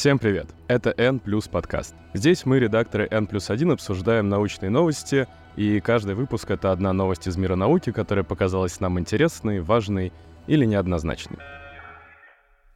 Всем привет! Это N+ подкаст. Здесь мы, редакторы N+1, обсуждаем научные новости, и каждый выпуск — это одна новость из мира науки, которая показалась нам интересной, важной или неоднозначной.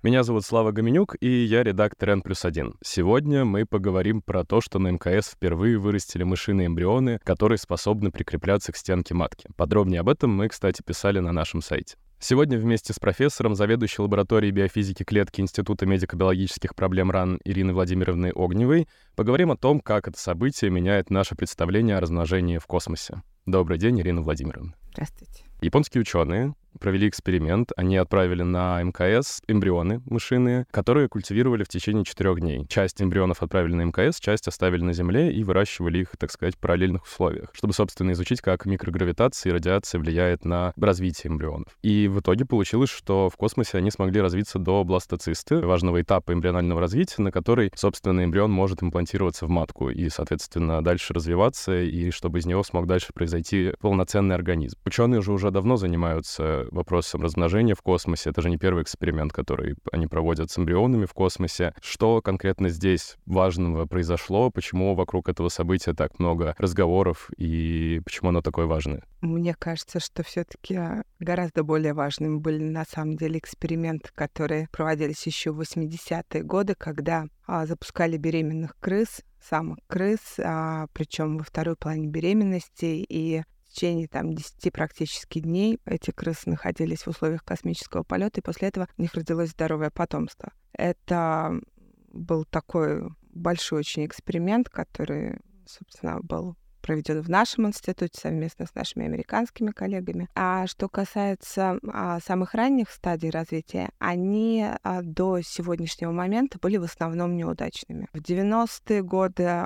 Меня зовут Слава Гоменюк, и я редактор N+1. Сегодня мы поговорим про то, что на МКС впервые вырастили мышиные эмбрионы, которые способны прикрепляться к стенке матки. Подробнее об этом мы, кстати, писали на нашем сайте. Сегодня вместе с профессором, заведующей лабораторией биофизики клетки Института медико-биологических проблем РАН Ирины Владимировны Огневой, поговорим о том, как это событие меняет наше представление о размножении в космосе. Добрый день, Ирина Владимировна. Здравствуйте. Японские ученые провели эксперимент. Они отправили на МКС эмбрионы мышиные, которые культивировали в течение 4 дней. Часть эмбрионов отправили на МКС, часть оставили на Земле и выращивали их, так сказать, в параллельных условиях, чтобы, собственно, изучить, как микрогравитация и радиация влияет на развитие эмбрионов. И в итоге получилось, что в космосе они смогли развиться до бластоцисты, важного этапа эмбрионального развития, на который, собственно, эмбрион может имплантироваться в матку и, соответственно, дальше развиваться, и чтобы из него смог дальше произойти полноценный организм. Ученые же уже давно занимаются вопросом размножения в космосе. Это же не первый эксперимент, который они проводят с эмбрионами в космосе. Что конкретно здесь важного произошло? Почему вокруг этого события так много разговоров и почему оно такое важное? Мне кажется, что все-таки гораздо более важными были на самом деле эксперименты, которые проводились еще в 80-е годы, когда запускали беременных крыс, самых крыс, причем во второй половине беременности, и в течение 10 практически дней эти крысы находились в условиях космического полета, и после этого у них родилось здоровое потомство. Это был такой большой очень эксперимент, который, собственно, был проведен в нашем институте совместно с нашими американскими коллегами. А что касается самых ранних стадий развития, они до сегодняшнего момента были в основном неудачными. В 90-е годы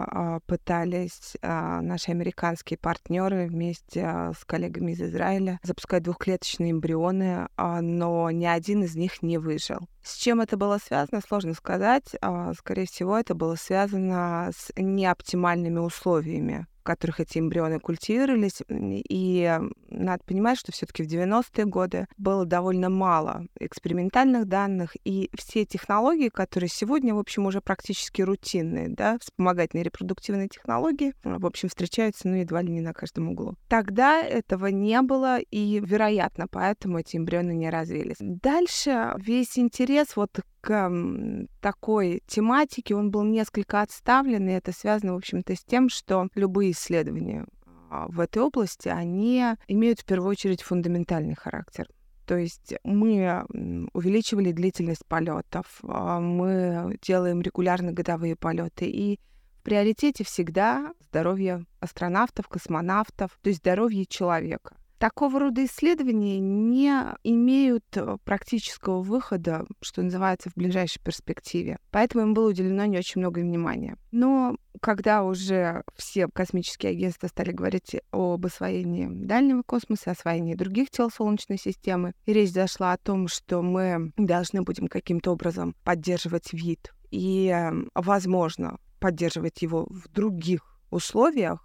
пытались наши американские партнеры вместе с коллегами из Израиля запускать двухклеточные эмбрионы, но ни один из них не выжил. С чем это было связано, сложно сказать. Скорее всего, это было связано с неоптимальными условиями, в которых эти эмбрионы культивировались. И надо понимать, что все-таки в 90-е годы было довольно мало экспериментальных данных, и все технологии, которые сегодня, в общем, уже практически рутинные, да, вспомогательные репродуктивные технологии, в общем, встречаются, едва ли не на каждом углу. Тогда этого не было, и, вероятно, поэтому эти эмбрионы не развились. Дальше весь интерес к такой тематике, он был несколько отставлен, и это связано, в общем-то, с тем, что любые исследования в этой области, они имеют в первую очередь фундаментальный характер. То есть мы увеличивали длительность полетов, мы делаем регулярно годовые полеты, и в приоритете всегда здоровье астронавтов, космонавтов, то есть здоровье человека. Такого рода исследования не имеют практического выхода, что называется, в ближайшей перспективе. Поэтому им было уделено не очень много внимания. Но когда уже все космические агентства стали говорить об освоении дальнего космоса, освоении других тел Солнечной системы, и речь зашла о том, что мы должны будем каким-то образом поддерживать вид и, возможно, поддерживать его в других условиях,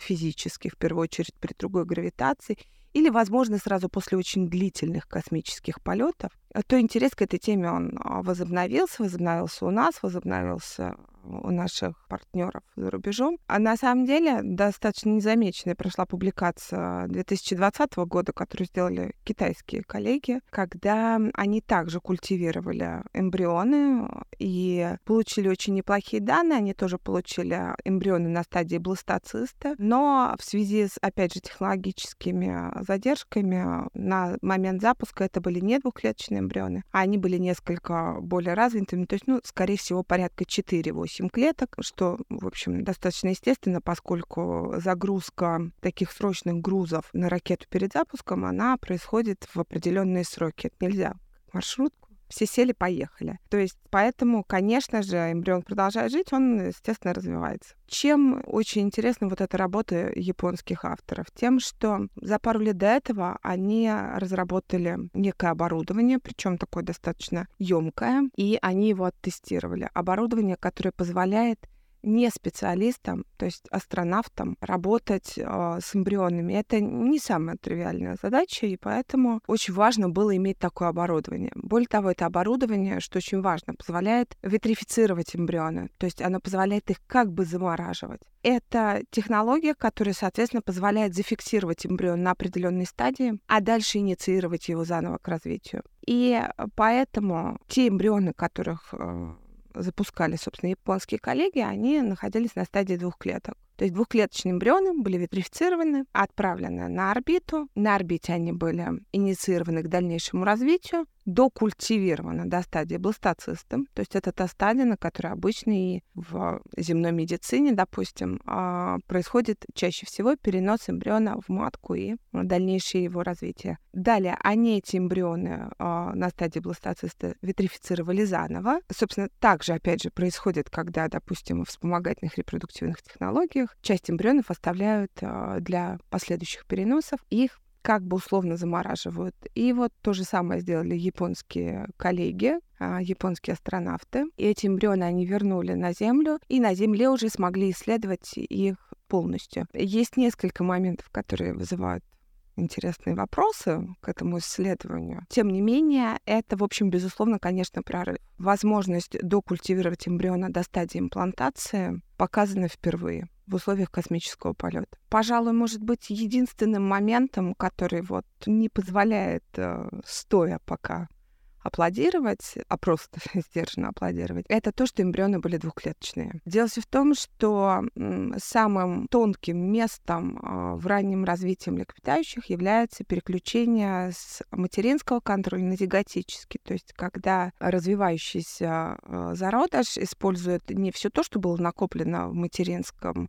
физически, в первую очередь при другой гравитации, или, возможно, сразу после очень длительных космических полетов, то интерес к этой теме, он возобновился у нас, возобновился у наших партнеров за рубежом. А на самом деле достаточно незамеченная прошла публикация 2020 года, которую сделали китайские коллеги, когда они также культивировали эмбрионы и получили очень неплохие данные. Они тоже получили эмбрионы на стадии бластоциста, но в связи с, опять же, технологическими задержками на момент запуска это были не двухклеточные эмбрионы, а они были несколько более развитыми, то есть, скорее всего, порядка 4-8 клеток, что, в общем, достаточно естественно, поскольку загрузка таких срочных грузов на ракету перед запуском, она происходит в определенные сроки. Это нельзя маршрутку. Все сели, поехали. То есть, поэтому, конечно же, эмбрион продолжает жить, он, естественно, развивается. Чем очень интересна вот эта работа японских авторов? Тем, что за пару лет до этого они разработали некое оборудование, причем такое достаточно емкое, и они его оттестировали. Оборудование, которое позволяет не специалистом, то есть астронавтом, работать с эмбрионами. Это не самая тривиальная задача, и поэтому очень важно было иметь такое оборудование. Более того, это оборудование, что очень важно, позволяет витрифицировать эмбрионы, то есть оно позволяет их как бы замораживать. Это технология, которая, соответственно, позволяет зафиксировать эмбрион на определенной стадии, а дальше инициировать его заново к развитию. И поэтому те эмбрионы, которых запускали, собственно, японские коллеги, они находились на стадии 2 клеток. То есть 2-клеточные эмбрионы были витрифицированы, отправлены на орбиту. На орбите они были инициированы к дальнейшему развитию, докультивированы до стадии бластоциста. То есть это та стадия, на которой обычно и в земной медицине, допустим, происходит чаще всего перенос эмбриона в матку и дальнейшее его развитие. Далее они, эти эмбрионы на стадии бластоциста, витрифицировали заново. Собственно, также, опять же, происходит, когда, допустим, в вспомогательных репродуктивных технологиях часть эмбрионов оставляют для последующих переносов, их как бы условно замораживают. И вот то же самое сделали японские коллеги, японские астронавты. И эти эмбрионы они вернули на Землю, и на Земле уже смогли исследовать их полностью. Есть несколько моментов, которые вызывают интересные вопросы к этому исследованию. Тем не менее, это, в общем, безусловно, конечно, прорыв. Возможность докультивировать эмбриона до стадии имплантации показана впервые в условиях космического полета. Пожалуй, может быть, единственным моментом, который вот не позволяет стоя пока аплодировать, а просто сдержанно аплодировать, это то, что эмбрионы были 2-клеточные. Дело в том, что самым тонким местом в раннем развитии млекопитающих является переключение с материнского контроля на зиготический, то есть когда развивающийся зародыш использует не все то, что было накоплено в материнской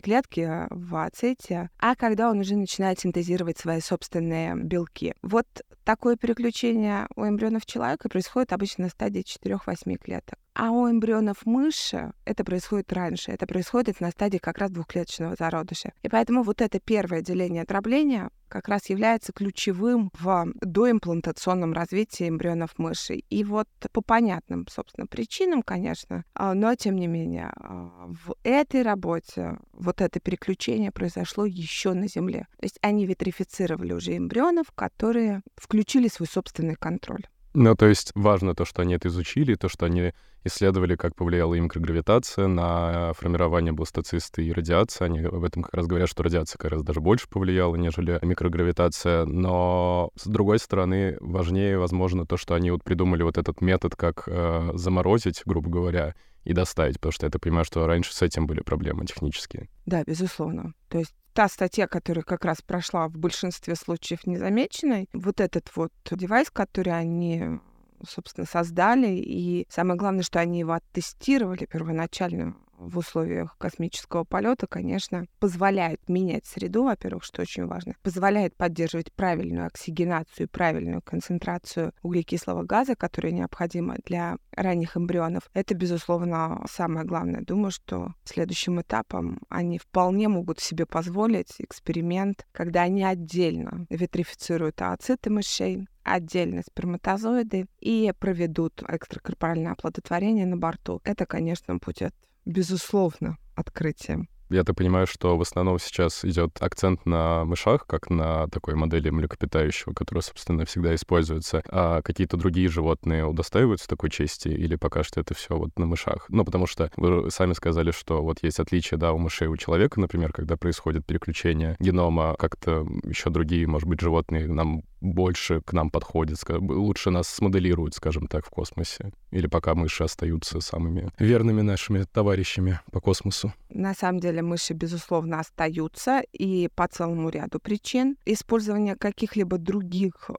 клетке, в ацете, а когда он уже начинает синтезировать свои собственные белки. Вот такое переключение у эмбрионов человека происходит обычно на стадии 4-8 клеток. А у эмбрионов мыши это происходит раньше. Это происходит на стадии как раз 2-клеточного зародыша. И поэтому вот это первое деление дробления как раз является ключевым в доимплантационном развитии эмбрионов мыши. И вот по понятным, собственно, причинам, конечно, но тем не менее в этой работе вот это переключение произошло еще на Земле. То есть они витрифицировали уже эмбрионов, которые включили свой собственный контроль. Ну, то есть важно то, что они это изучили, то, что они исследовали, как повлияла микрогравитация на формирование бластоциста и радиация. Они об этом как раз говорят, что радиация как раз даже больше повлияла, нежели микрогравитация. Но, с другой стороны, важнее, возможно, то, что они вот придумали вот этот метод, как заморозить, грубо говоря, и доставить, потому что я так понимаю, что раньше с этим были проблемы технические. Да, безусловно. То есть та статья, которая как раз прошла в большинстве случаев незамеченной, вот этот вот девайс, который они, собственно, создали, и самое главное, что они его оттестировали первоначально в условиях космического полета, конечно, позволяет менять среду, во-первых, что очень важно, позволяет поддерживать правильную оксигенацию, правильную концентрацию углекислого газа, которая необходима для ранних эмбрионов. Это, безусловно, самое главное. Думаю, что следующим этапом они вполне могут себе позволить эксперимент, когда они отдельно витрифицируют ооциты мышей, отдельно сперматозоиды и проведут экстракорпоральное оплодотворение на борту. Это, конечно, будет безусловно открытием. Я так понимаю, что в основном сейчас идет акцент на мышах, как на такой модели млекопитающего, которая, собственно, всегда используется. А какие-то другие животные удостаиваются такой чести или пока что это все вот на мышах? Ну, потому что вы сами сказали, что вот есть отличия, да, у мышей и у человека, например, когда происходит переключение генома, как-то еще другие, может быть, животные нам больше к нам подходят, лучше нас смоделируют, скажем так, в космосе. Или пока мыши остаются самыми верными нашими товарищами по космосу? На самом деле мыши, безусловно, остаются и по целому ряду причин. Использование каких-либо других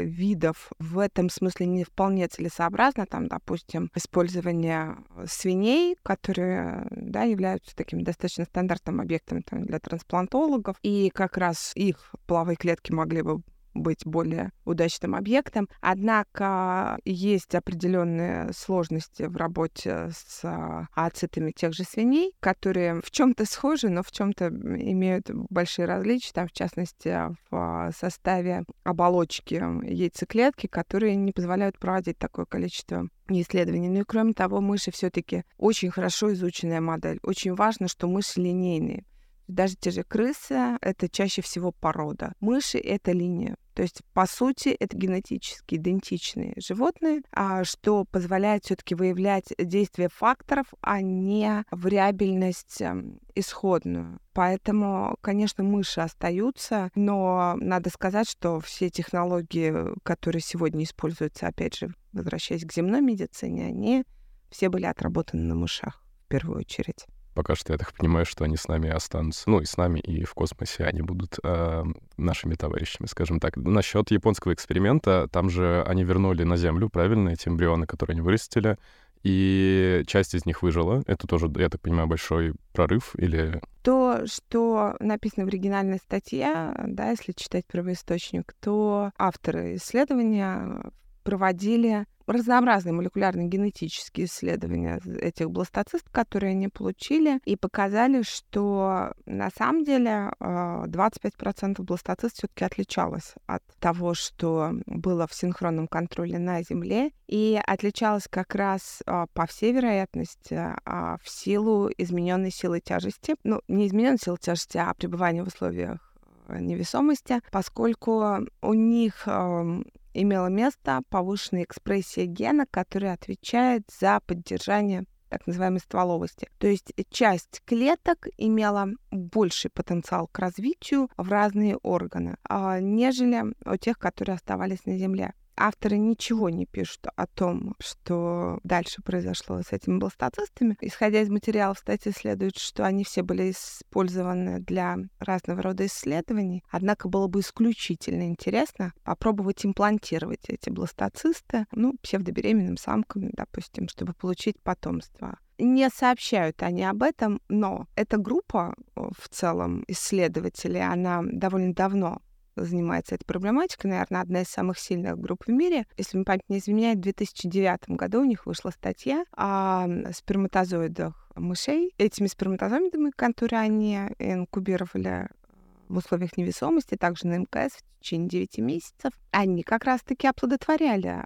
видов в этом смысле не вполне целесообразно. Там, допустим, использование свиней, которые, да, являются таким достаточно стандартным объектом там для трансплантологов. И как раз их половые клетки могли бы быть более удачным объектом. Однако есть определенные сложности в работе с ацетами тех же свиней, которые в чем-то схожи, но в чем-то имеют большие различия. Там, в частности, в составе оболочки яйцеклетки, которые не позволяют проводить такое количество исследований. Ну и кроме того, мыши все-таки очень хорошо изученная модель. Очень важно, что мыши линейные. Даже те же крысы — это чаще всего порода. Мыши — это линия. То есть, по сути, это генетически идентичные животные, что позволяет все-таки выявлять действие факторов, а не вариабельность исходную. Поэтому, конечно, мыши остаются, но надо сказать, что все технологии, которые сегодня используются, опять же, возвращаясь к земной медицине, они все были отработаны на мышах в первую очередь. Пока что я так понимаю, что они с нами останутся. Ну, и с нами, и в космосе они будут нашими товарищами, скажем так. Насчет японского эксперимента, там же они вернули на Землю, правильно, эти эмбрионы, которые они вырастили, и часть из них выжила. Это тоже, я так понимаю, большой прорыв или... То, что написано в оригинальной статье, да, если читать первоисточник, то авторы исследования проводили разнообразные молекулярно-генетические исследования этих бластоцистов, которые они получили, и показали, что на самом деле 25% бластоцист все-таки отличалось от того, что было в синхронном контроле на Земле, и отличалось как раз, по всей вероятности, в силу измененной силы тяжести. Ну, не измененной силы тяжести, а пребывания в условиях невесомости, поскольку у них... имела место повышенная экспрессия гена, который отвечает за поддержание так называемой стволовости. То есть часть клеток имела больший потенциал к развитию в разные органы, нежели у тех, которые оставались на Земле. Авторы ничего не пишут о том, что дальше произошло с этими бластоцистами. Исходя из материалов статьи, следует, что они все были использованы для разного рода исследований. Однако было бы исключительно интересно попробовать имплантировать эти бластоцисты, ну, псевдобеременным самкам, допустим, чтобы получить потомство. Не сообщают они об этом, но эта группа в целом исследователей, она довольно давно занимается этой проблематикой, наверное, одна из самых сильных групп в мире. Если мне память не изменяет, в 2009 году у них вышла статья о сперматозоидах мышей. Этими сперматозоидами, которые они инкубировали в условиях невесомости, также на МКС в течение 9 месяцев, они как раз-таки оплодотворяли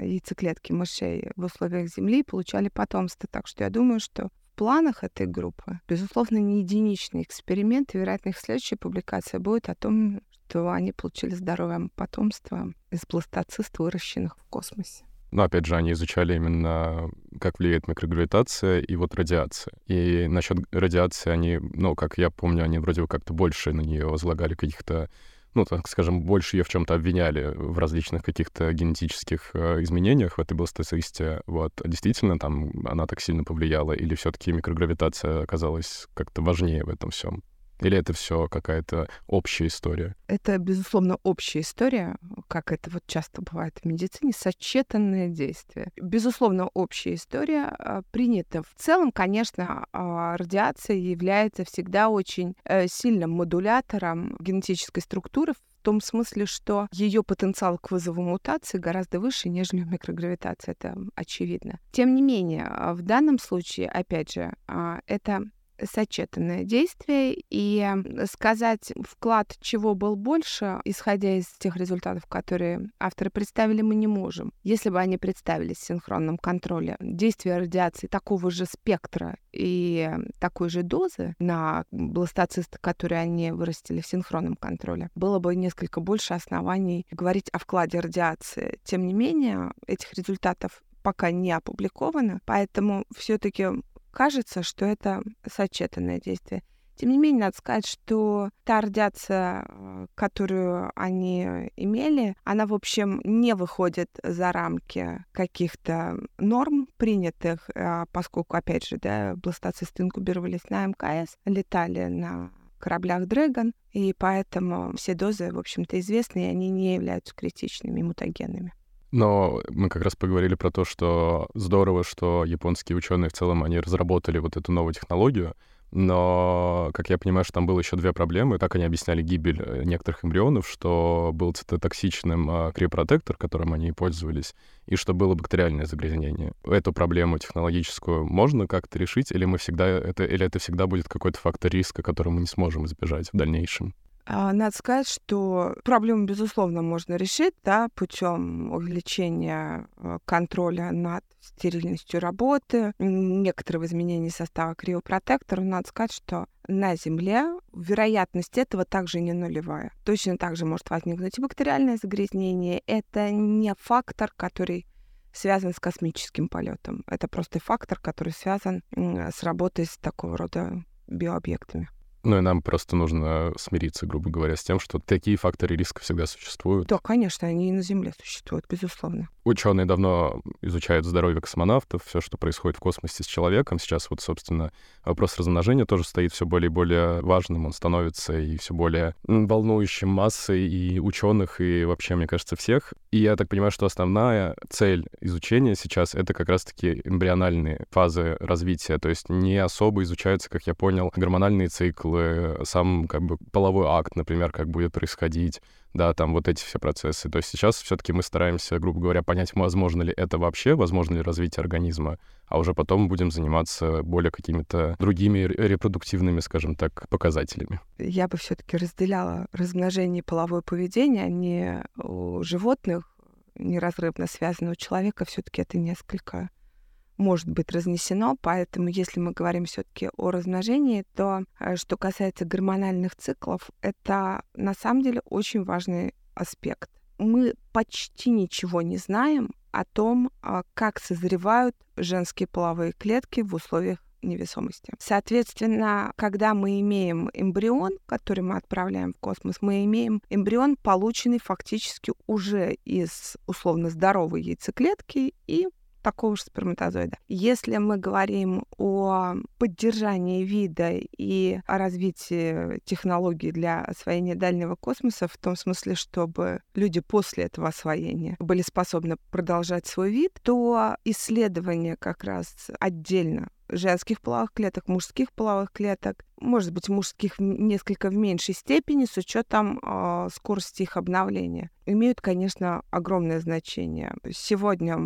яйцеклетки мышей в условиях Земли и получали потомство. Так что я думаю, что в планах этой группы, безусловно, не единичный эксперимент, и, вероятно, их следующая публикация будет о том, что они получили здоровое потомство из бластоцистов, выращенных в космосе. Но, опять же, они изучали именно, как влияет микрогравитация и вот радиация. И насчет радиации они, ну, как я помню, они вроде как-то больше на нее возлагали каких-то, ну, так скажем, больше ее в чем-то обвиняли в различных каких-то генетических изменениях в этой бластоцисте. Вот, действительно, там она так сильно повлияла, или все-таки микрогравитация оказалась как-то важнее в этом всем? Или это все какая-то общая история? Это, безусловно, общая история, как это вот часто бывает в медицине, сочетанное действие. Безусловно, общая история принята. В целом, конечно, радиация является всегда очень сильным модулятором генетической структуры, в том смысле, что ее потенциал к вызову мутации гораздо выше, нежели в микрогравитации. Это очевидно. Тем не менее, в данном случае, опять же, это сочетанное действие, и сказать, вклад чего был больше, исходя из тех результатов, которые авторы представили, мы не можем. Если бы они представили в синхронном контроле действие радиации такого же спектра и такой же дозы на бластоцисты, которые они вырастили в синхронном контроле, было бы несколько больше оснований говорить о вкладе радиации. Тем не менее, этих результатов пока не опубликовано, поэтому все-таки кажется, что это сочетанное действие. Тем не менее, надо сказать, что та радиация, которую они имели, она, в общем, не выходит за рамки каких-то норм принятых, поскольку, опять же, да, бластоцисты инкубировались на МКС, летали на кораблях «Дрэгон», и поэтому все дозы, в общем-то, известны, и они не являются критичными и мутагенными. Но мы как раз поговорили про то, что здорово, что японские ученые в целом, они разработали вот эту новую технологию, Но, как я понимаю, что там было еще две проблемы. Так они объясняли гибель некоторых эмбрионов, что был цитотоксичным криопротектор, которым они пользовались, и что было бактериальное загрязнение. Эту проблему технологическую можно как-то решить, или это всегда будет какой-то фактор риска, который мы не сможем избежать в дальнейшем? Надо сказать, что проблему, безусловно, можно решить, да, путем увеличения контроля над стерильностью работы, некоторого изменения состава криопротектора. Надо сказать, что на Земле вероятность этого также не нулевая. Точно так же может возникнуть и бактериальное загрязнение. Это не фактор, который связан с космическим полетом. Это просто фактор, который связан с работой с такого рода биообъектами. Ну и нам просто нужно смириться, грубо говоря, с тем, что такие факторы риска всегда существуют. Да, конечно, они и на Земле существуют, безусловно. Ученые давно изучают здоровье космонавтов, все, что происходит в космосе с человеком. Сейчас вот, собственно, вопрос размножения тоже стоит все более и более важным. Он становится и все более волнующим массы и ученых, и вообще, мне кажется, всех. И я так понимаю, что основная цель изучения сейчас — это как раз-таки эмбриональные фазы развития. То есть не особо изучаются, как я понял, гормональные циклы, сам как бы половой акт, например, как будет происходить, да, там вот эти все процессы. То есть сейчас все-таки мы стараемся, грубо говоря, понять, возможно ли это вообще, возможно ли развитие организма, а уже потом будем заниматься более какими-то другими репродуктивными, скажем так, показателями. Я бы все-таки разделяла размножение и половое поведение. Они у животных неразрывно связаны, у человека все-таки это несколько может быть разнесено, поэтому если мы говорим все-таки о размножении, то что касается гормональных циклов, это на самом деле очень важный аспект. Мы почти ничего не знаем о том, как созревают женские половые клетки в условиях невесомости. Соответственно, когда мы имеем эмбрион, который мы отправляем в космос, мы имеем эмбрион, полученный фактически уже из условно здоровой яйцеклетки и такого же сперматозоида. Если мы говорим о поддержании вида и о развитии технологий для освоения дальнего космоса, в том смысле, чтобы люди после этого освоения были способны продолжать свой вид, то исследование как раз отдельно женских половых клеток, мужских половых клеток, может быть, мужских несколько в меньшей степени с учетом скорости их обновления, имеют, конечно, огромное значение. Сегодня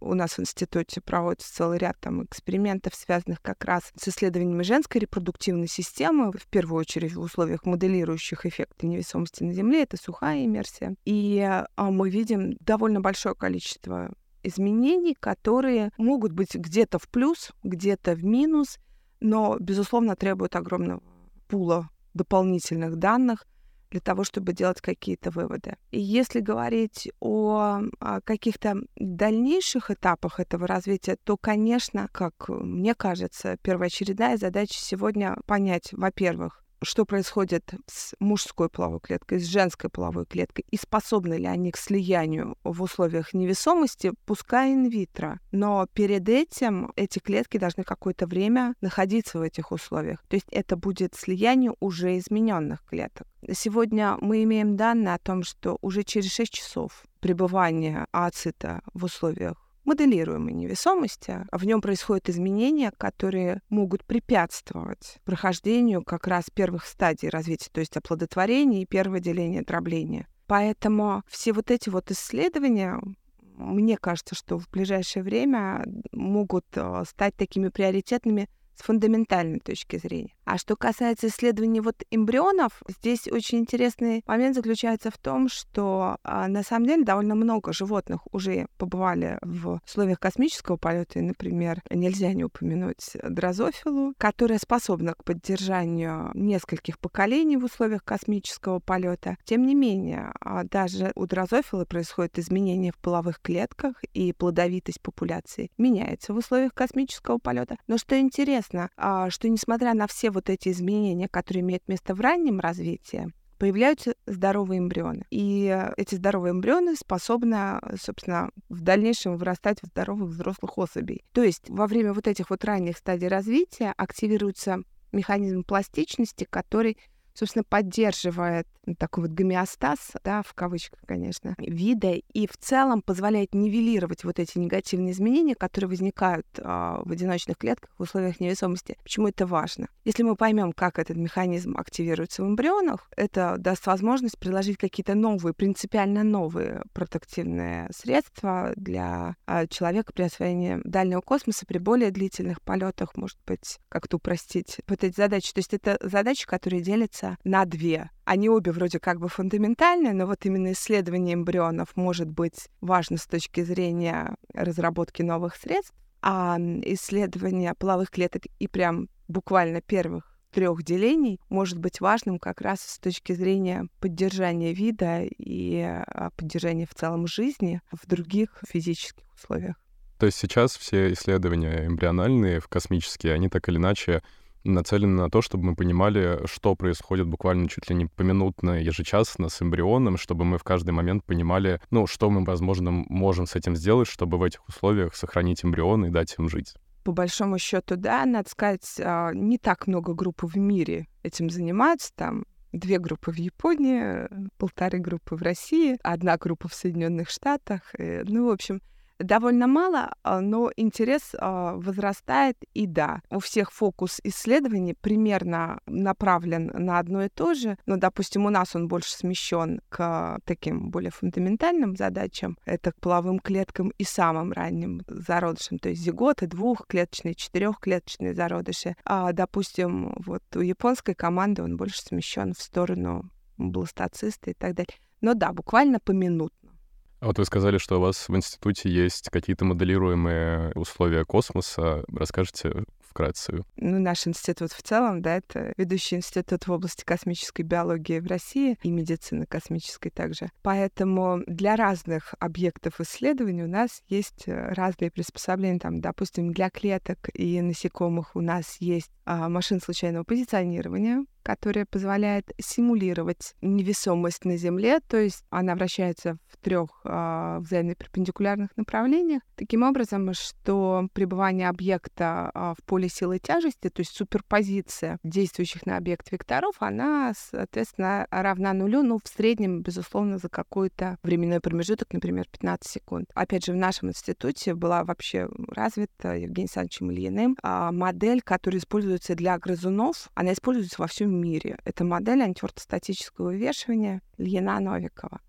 у нас в институте проводится целый ряд там экспериментов, связанных как раз с исследованиями женской репродуктивной системы, в первую очередь в условиях моделирующих эффекты невесомости на Земле, это сухая иммерсия. И мы видим довольно большое количество изменений, которые могут быть где-то в плюс, где-то в минус, но, безусловно, требуют огромного пула дополнительных данных для того, чтобы делать какие-то выводы. И если говорить о каких-то дальнейших этапах этого развития, то, конечно, как мне кажется, первоочередная задача сегодня понять, во-первых, что происходит с мужской половой клеткой, с женской половой клеткой, и способны ли они к слиянию в условиях невесомости, пускай инвитро. Но перед этим эти клетки должны какое-то время находиться в этих условиях. То есть это будет слияние уже измененных клеток. Сегодня мы имеем данные о том, что уже через 6 часов пребывания ооцита в условиях моделируемой невесомости, в нем происходят изменения, которые могут препятствовать прохождению как раз первых стадий развития, то есть оплодотворения и первого деления дробления. Поэтому все вот эти вот исследования, мне кажется, что в ближайшее время могут стать такими приоритетными с фундаментальной точки зрения. А что касается исследований вот эмбрионов, здесь очень интересный момент заключается в том, что на самом деле довольно много животных уже побывали в условиях космического полета, и, например, нельзя не упомянуть дрозофилу, которая способна к поддержанию нескольких поколений в условиях космического полета. Тем не менее, даже у дрозофилы происходят изменения в половых клетках, и плодовитость популяции меняется в условиях космического полета. Но что интересно, что несмотря на все вот эти изменения, которые имеют место в раннем развитии, появляются здоровые эмбрионы. И эти здоровые эмбрионы способны, собственно, в дальнейшем вырастать в здоровых взрослых особей. То есть во время вот этих вот ранних стадий развития активируется механизм пластичности, который собственно, поддерживает такой вот гомеостаз, да, в кавычках, конечно, вида, и в целом позволяет нивелировать вот эти негативные изменения, которые возникают в одиночных клетках в условиях невесомости. Почему это важно? Если мы поймем, как этот механизм активируется в эмбрионах, это даст возможность предложить какие-то новые, принципиально новые протективные средства для человека при освоении дальнего космоса, при более длительных полетах, может быть, как-то упростить вот эти задачи. То есть это задачи, которые делятся на две. Они обе вроде как бы фундаментальные, но вот именно исследование эмбрионов может быть важно с точки зрения разработки новых средств, а исследование половых клеток и прям буквально первых 3 делений может быть важным как раз с точки зрения поддержания вида и поддержания в целом жизни в других физических условиях. То есть сейчас все исследования эмбриональные, космические, они так или иначе нацелены на то, чтобы мы понимали, что происходит буквально чуть ли не поминутно, ежечасно с эмбрионом, чтобы мы в каждый момент понимали, ну, что мы, возможно, можем с этим сделать, чтобы в этих условиях сохранить эмбрион и дать им жить. По большому счету, да, надо сказать, не так много групп в мире этим занимаются, там 2 группы в Японии, полторы группы в России, 1 группа в Соединенных Штатах, ну, в общем, довольно мало, но интерес возрастает, и да, у всех фокус исследований примерно направлен на одно и то же, но, допустим, у нас он больше смещен к таким более фундаментальным задачам, это к половым клеткам и самым ранним зародышам, то есть зиготы, 2-клеточные, 4-клеточные зародыши. А, допустим, вот у японской команды он больше смещен в сторону бластоциста и так далее. Но да, буквально поминутно. Вот вы сказали, что у вас в институте есть какие-то моделируемые условия космоса. Расскажите вкратце. Ну, наш институт в целом, да, это ведущий институт в области космической биологии в России и медицины космической также. Поэтому для разных объектов исследований у нас есть разные приспособления. Там, допустим, для клеток и насекомых у нас есть машина случайного позиционирования, которая позволяет симулировать невесомость на Земле, то есть она вращается в 3 взаимно перпендикулярных направлениях, таким образом, что пребывание объекта в поле силы тяжести, то есть суперпозиция действующих на объект векторов, она, соответственно, равна нулю, но в среднем, безусловно, за какой-то временной промежуток, например, 15 секунд. Опять же, в нашем институте была вообще развита Евгением Александровичем Ильяным модель, которая используется для грызунов, она используется во всем мире. Это модель антиортостатического вывешивания Ильина-Новикова.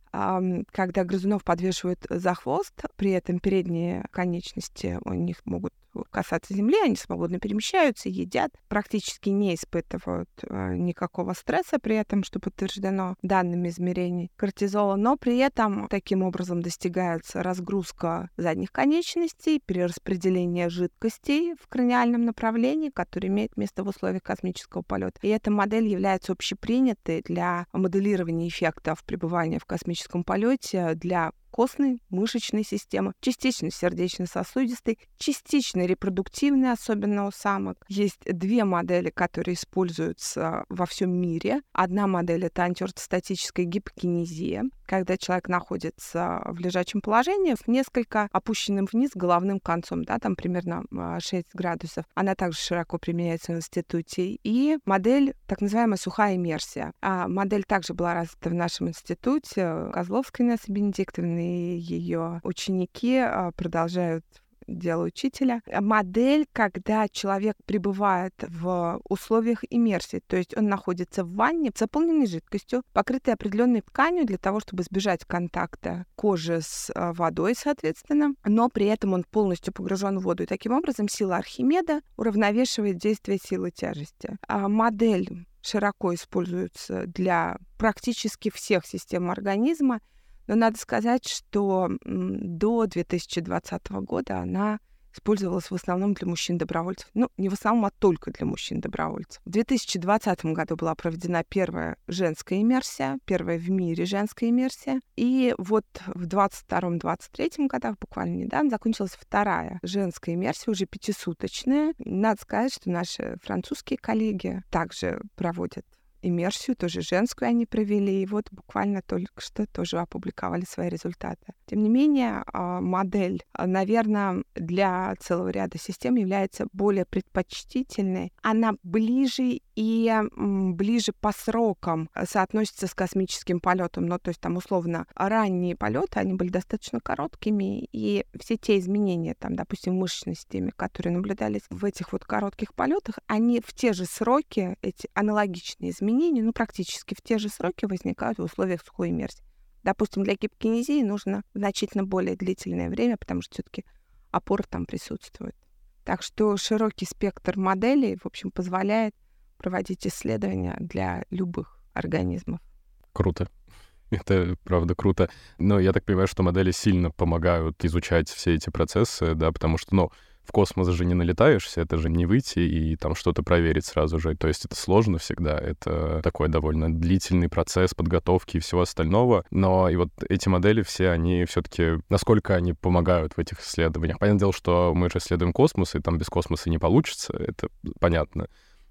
Когда грызунов подвешивают за хвост, при этом передние конечности у них могут касаться земли, они свободно перемещаются, едят, практически не испытывают никакого стресса при этом, что подтверждено данными измерений кортизола, но при этом таким образом достигается разгрузка задних конечностей, перераспределение жидкостей в краниальном направлении, которое имеет место в условиях космического полета. И эта модель является общепринятой для моделирования эффектов пребывания в космическом полете для костной, мышечной системы, частично сердечно-сосудистой, частично репродуктивной, особенно у самок. Есть 2 модели, которые используются во всем мире. Одна модель — это антиортостатическая гипокинезия, когда человек находится в лежачем положении, в несколько опущенным вниз головным концом, да, там примерно 6 градусов. Она также широко применяется в институте. И модель, так называемая сухая иммерсия. Модель также была развита в нашем институте. Козловская Инесса Бенедиктовна и ее ученики продолжают дело учителя. Модель, когда человек пребывает в условиях иммерсии, то есть он находится в ванне, заполненной жидкостью, покрытой определенной тканью для того, чтобы избежать контакта кожи с водой, соответственно, но при этом он полностью погружен в воду. И таким образом сила Архимеда уравновешивает действие силы тяжести. Модель широко используется для практически всех систем организма, но надо сказать, что до 2020 года она использовалась в основном для мужчин-добровольцев. Ну, не в основном, а только для мужчин-добровольцев. В 2020 году была проведена первая женская иммерсия, первая в мире женская иммерсия. И вот в 2022-2023 годах, буквально недавно, закончилась вторая женская иммерсия, уже 5-суточная. Надо сказать, что наши французские коллеги также проводят иммерсию, тоже женскую они провели, и вот буквально только что тоже опубликовали свои результаты. Тем не менее, модель, наверное, для целого ряда систем является более предпочтительной. Она ближе и ближе по срокам соотносится с космическим полетом. Ну, то есть там, условно, ранние полеты, они были достаточно короткими, и все те изменения, там, допустим, в мышечной системе, которые наблюдались в этих вот коротких полетах, они в те же сроки, эти аналогичные изменения, ну, практически в те же сроки возникают в условиях сухой иммерсии. Допустим, для гипокинезии нужно значительно более длительное время, потому что все-таки опора там присутствует. Так что широкий спектр моделей, в общем, позволяет проводить исследования для любых организмов. Круто. Это правда круто. Но я так понимаю, что модели сильно помогают изучать все эти процессы, да, потому что, ну, в космос же не налетаешься, это же не выйти и там что-то проверить сразу же. То есть это сложно всегда, это такой довольно длительный процесс подготовки и всего остального. Но и вот эти модели все, они все-таки, насколько они помогают в этих исследованиях? Понятное дело, что мы же исследуем космос, и там без космоса не получится, это понятно.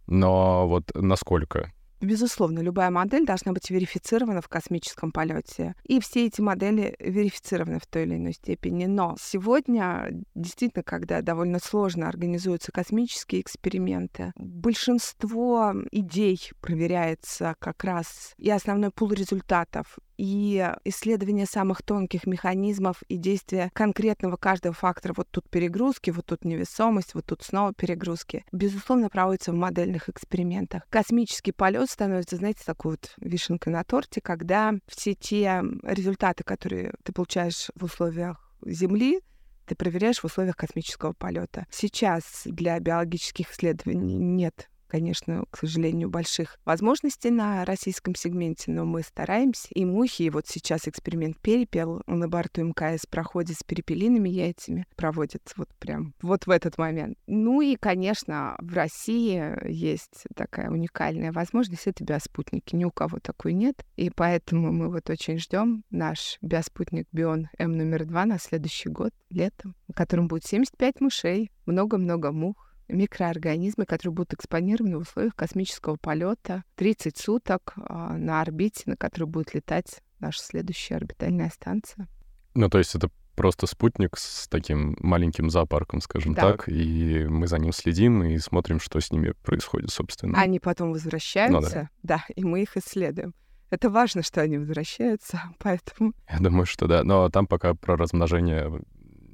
Но вот насколько... Безусловно, любая модель должна быть верифицирована в космическом полете. И все эти модели верифицированы в той или иной степени. Но сегодня, действительно, когда довольно сложно организуются космические эксперименты, большинство идей проверяется как раз и основной пул результатов, и исследование самых тонких механизмов и действия конкретного каждого фактора. Вот тут перегрузки, вот тут невесомость, вот тут снова перегрузки. Безусловно, проводятся в модельных экспериментах. Космический полет становится, знаете, такой вот вишенкой на торте, когда все те результаты, которые ты получаешь в условиях Земли, ты проверяешь в условиях космического полета. Сейчас для биологических исследований нет, конечно, к сожалению, больших возможностей на российском сегменте, но мы стараемся. И мухи, и вот сейчас эксперимент перепел на борту МКС проходит с перепелиными яйцами, проводится вот прям вот в этот момент. Ну и, конечно, в России есть такая уникальная возможность — это биоспутники. Ни у кого такой нет, и поэтому мы вот очень ждем наш биоспутник Бион М №2 на следующий год, летом, в котором будет 75 мышей, много-много мух, микроорганизмы, которые будут экспонированы в условиях космического полета, 30 суток на орбите, на которой будет летать наша следующая орбитальная станция. Ну, то есть это просто спутник с таким маленьким зоопарком, скажем так, и мы за ним следим и смотрим, что с ними происходит, собственно. Они потом возвращаются, да, и мы их исследуем. Это важно, что они возвращаются, поэтому... Я думаю, что да, но там пока про размножение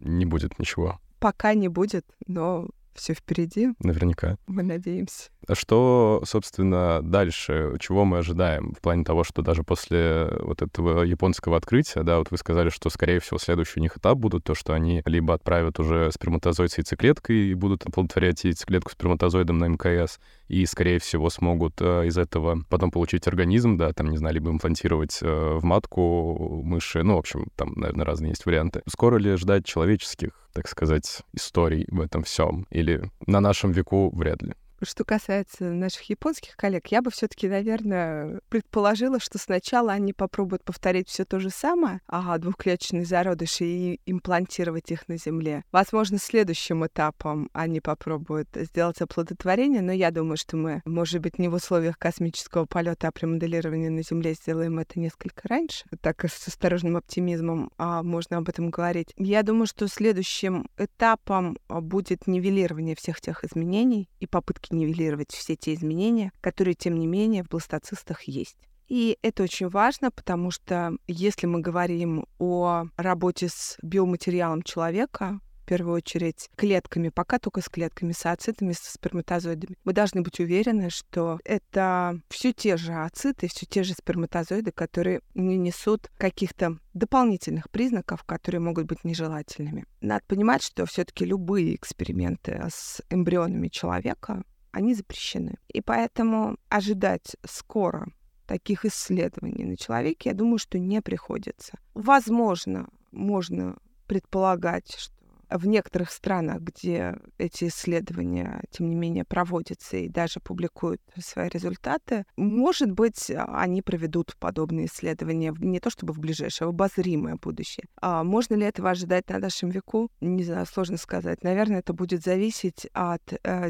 не будет ничего. Пока не будет, но... Все впереди. Наверняка. Мы надеемся. А что, собственно, дальше? Чего мы ожидаем в плане того, что даже после вот этого японского открытия, да, вот вы сказали, что, скорее всего, следующий у них этап будут то, что они либо отправят уже сперматозоид с яйцеклеткой и будут оплодотворять яйцеклетку сперматозоидом на МКС, и, скорее всего, смогут из этого потом получить организм, да, там, не знаю, либо имплантировать в матку мыши, ну, в общем, там, наверное, разные есть варианты. Скоро ли ждать человеческих, так сказать, историй в этом всем? Или на нашем веку вряд ли? Что касается наших японских коллег, я бы все-таки, наверное, предположила, что сначала они попробуют повторить все то же самое, двухклеточные зародыши, и имплантировать их на Земле. Возможно, следующим этапом они попробуют сделать оплодотворение, но я думаю, что мы, может быть, не в условиях космического полета, а при моделировании на Земле сделаем это несколько раньше. Так с осторожным оптимизмом можно об этом говорить. Я думаю, что следующим этапом будет нивелирование всех тех изменений и попытки нивелировать все те изменения, которые, тем не менее, в бластоцистах есть. И это очень важно, потому что если мы говорим о работе с биоматериалом человека, в первую очередь клетками, пока только с клетками, с ооцитами, со сперматозоидами, мы должны быть уверены, что это все те же ооциты, все те же сперматозоиды, которые не несут каких-то дополнительных признаков, которые могут быть нежелательными. Надо понимать, что все-таки любые эксперименты с эмбрионами человека, они запрещены. И поэтому ожидать скоро таких исследований на человеке, я думаю, что не приходится. Возможно, можно предполагать, что В некоторых странах, где эти исследования, тем не менее, проводятся и даже публикуют свои результаты, может быть, они проведут подобные исследования не то чтобы в ближайшее, а в обозримое будущее. А можно ли этого ожидать на нашем веку? Не знаю, сложно сказать. Наверное, это будет зависеть от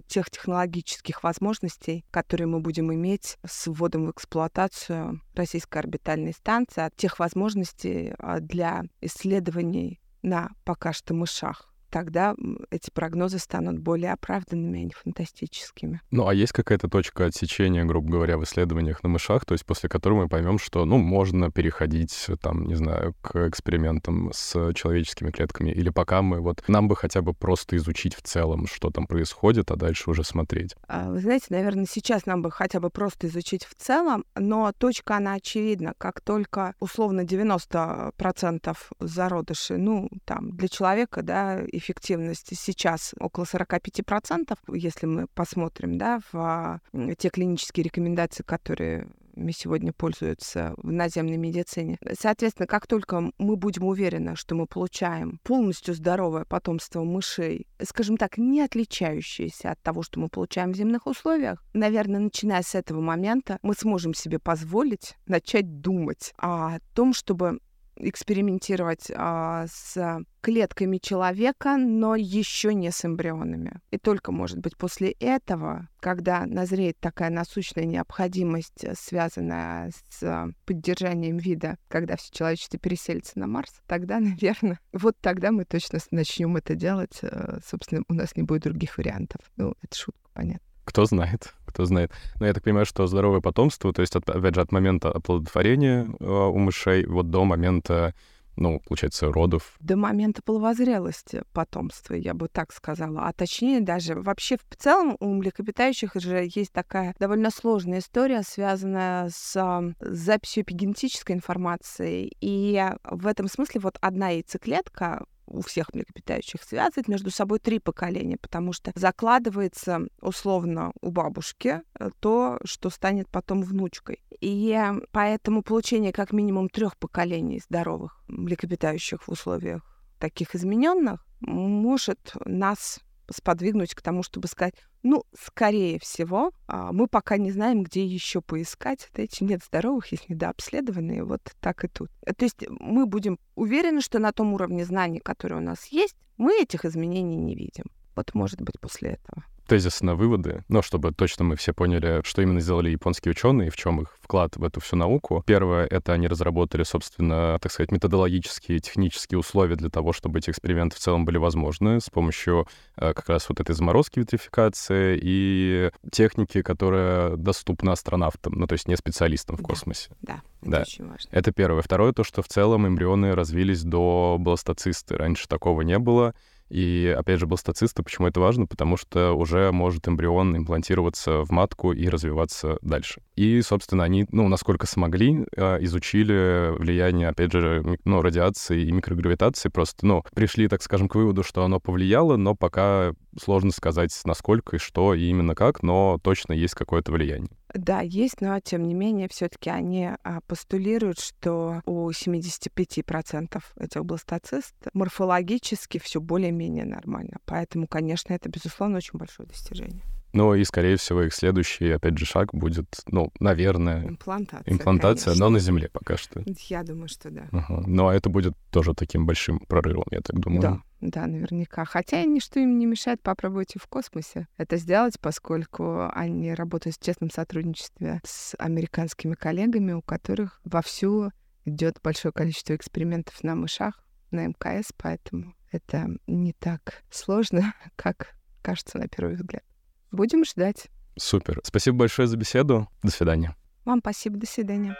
тех технологических возможностей, которые мы будем иметь с вводом в эксплуатацию российской орбитальной станции, от тех возможностей для исследований на пока что мышах. Тогда эти прогнозы станут более оправданными, а не фантастическими. Ну, а есть какая-то точка отсечения, грубо говоря, в исследованиях на мышах, то есть после которой мы поймем, что, ну, можно переходить, там, не знаю, к экспериментам с человеческими клетками, или пока мы, вот, нам бы хотя бы просто изучить в целом, что там происходит, а дальше уже смотреть? Вы знаете, наверное, сейчас нам бы хотя бы просто изучить в целом, но точка, она очевидна, как только, условно, 90% зародышей, ну, там, для человека, да, эффективности сейчас около 45%, если мы посмотрим, да, в те клинические рекомендации, которые сегодня пользуются в наземной медицине. Соответственно, как только мы будем уверены, что мы получаем полностью здоровое потомство мышей, скажем так, не отличающееся от того, что мы получаем в земных условиях, наверное, начиная с этого момента, мы сможем себе позволить начать думать о том, чтобы экспериментировать с клетками человека, но еще не с эмбрионами. И только, может быть, после этого, когда назреет такая насущная необходимость, связанная с поддержанием вида, когда все человечество переселится на Марс, тогда, наверное, вот тогда мы точно начнем это делать. Собственно, у нас не будет других вариантов. Ну, это шутка, понятно. Кто знает, кто знает. Но я так понимаю, что здоровое потомство, то есть, опять же, от момента оплодотворения у мышей вот до момента, ну, получается, родов. До момента половозрелости потомства, я бы так сказала. А точнее даже, вообще в целом у млекопитающих же есть такая довольно сложная история, связанная с записью эпигенетической информации. И в этом смысле вот одна яйцеклетка у всех млекопитающих связывает между собой 3 поколения, потому что закладывается условно у бабушки то, что станет потом внучкой. И поэтому получение как минимум 3 поколений здоровых млекопитающих в условиях таких измененных может нас сподвигнуть к тому, чтобы сказать, ну, скорее всего, мы пока не знаем, где еще поискать. Эти нет здоровых, есть недообследованные, вот так и тут. То есть мы будем уверены, что на том уровне знаний, который у нас есть, мы этих изменений не видим. Вот, может быть, после этого. Тезис на выводы, но чтобы точно мы все поняли, что именно сделали японские ученые и в чем их вклад в эту всю науку. Первое, это они разработали, собственно, так сказать, методологические, технические условия для того, чтобы эти эксперименты в целом были возможны с помощью как раз вот этой заморозки, витрификации и техники, которая доступна астронавтам, ну, то есть не специалистам в космосе. Да, да. Это очень важно. Это первое. Второе, то, что в целом эмбрионы развились до бластоцисты. Раньше такого не было. И, опять же, бластоцисты, почему это важно? Потому что уже может эмбрион имплантироваться в матку и развиваться дальше. И, собственно, они, ну, насколько смогли, изучили влияние, опять же, ну, радиации и микрогравитации. Просто, ну, пришли, так скажем, к выводу, что оно повлияло, но пока сложно сказать, насколько и что, и именно как, но точно есть какое-то влияние. Да, есть, но, тем не менее, все-таки они постулируют, что у 75% этих бластоцист морфологически все более-менее нормально. Поэтому, конечно, это, безусловно, очень большое достижение. Ну и, скорее всего, их следующий, опять же, шаг будет, ну, наверное... Имплантация, конечно. Но на Земле пока что. Я думаю, что да. Ага. Ну, а это будет тоже таким большим прорывом, я так думаю. Да. Да, наверняка. Хотя ничто им не мешает попробовать и в космосе это сделать, поскольку они работают в честном сотрудничестве с американскими коллегами, у которых вовсю идет большое количество экспериментов на мышах, на МКС, поэтому это не так сложно, как кажется на первый взгляд. Будем ждать. Супер. Спасибо большое за беседу. До свидания. Вам спасибо. До свидания.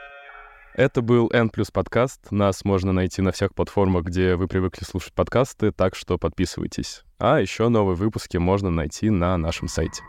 Это был N+ подкаст. Нас можно найти на всех платформах, где вы привыкли слушать подкасты, так что подписывайтесь. А еще новые выпуски можно найти на нашем сайте.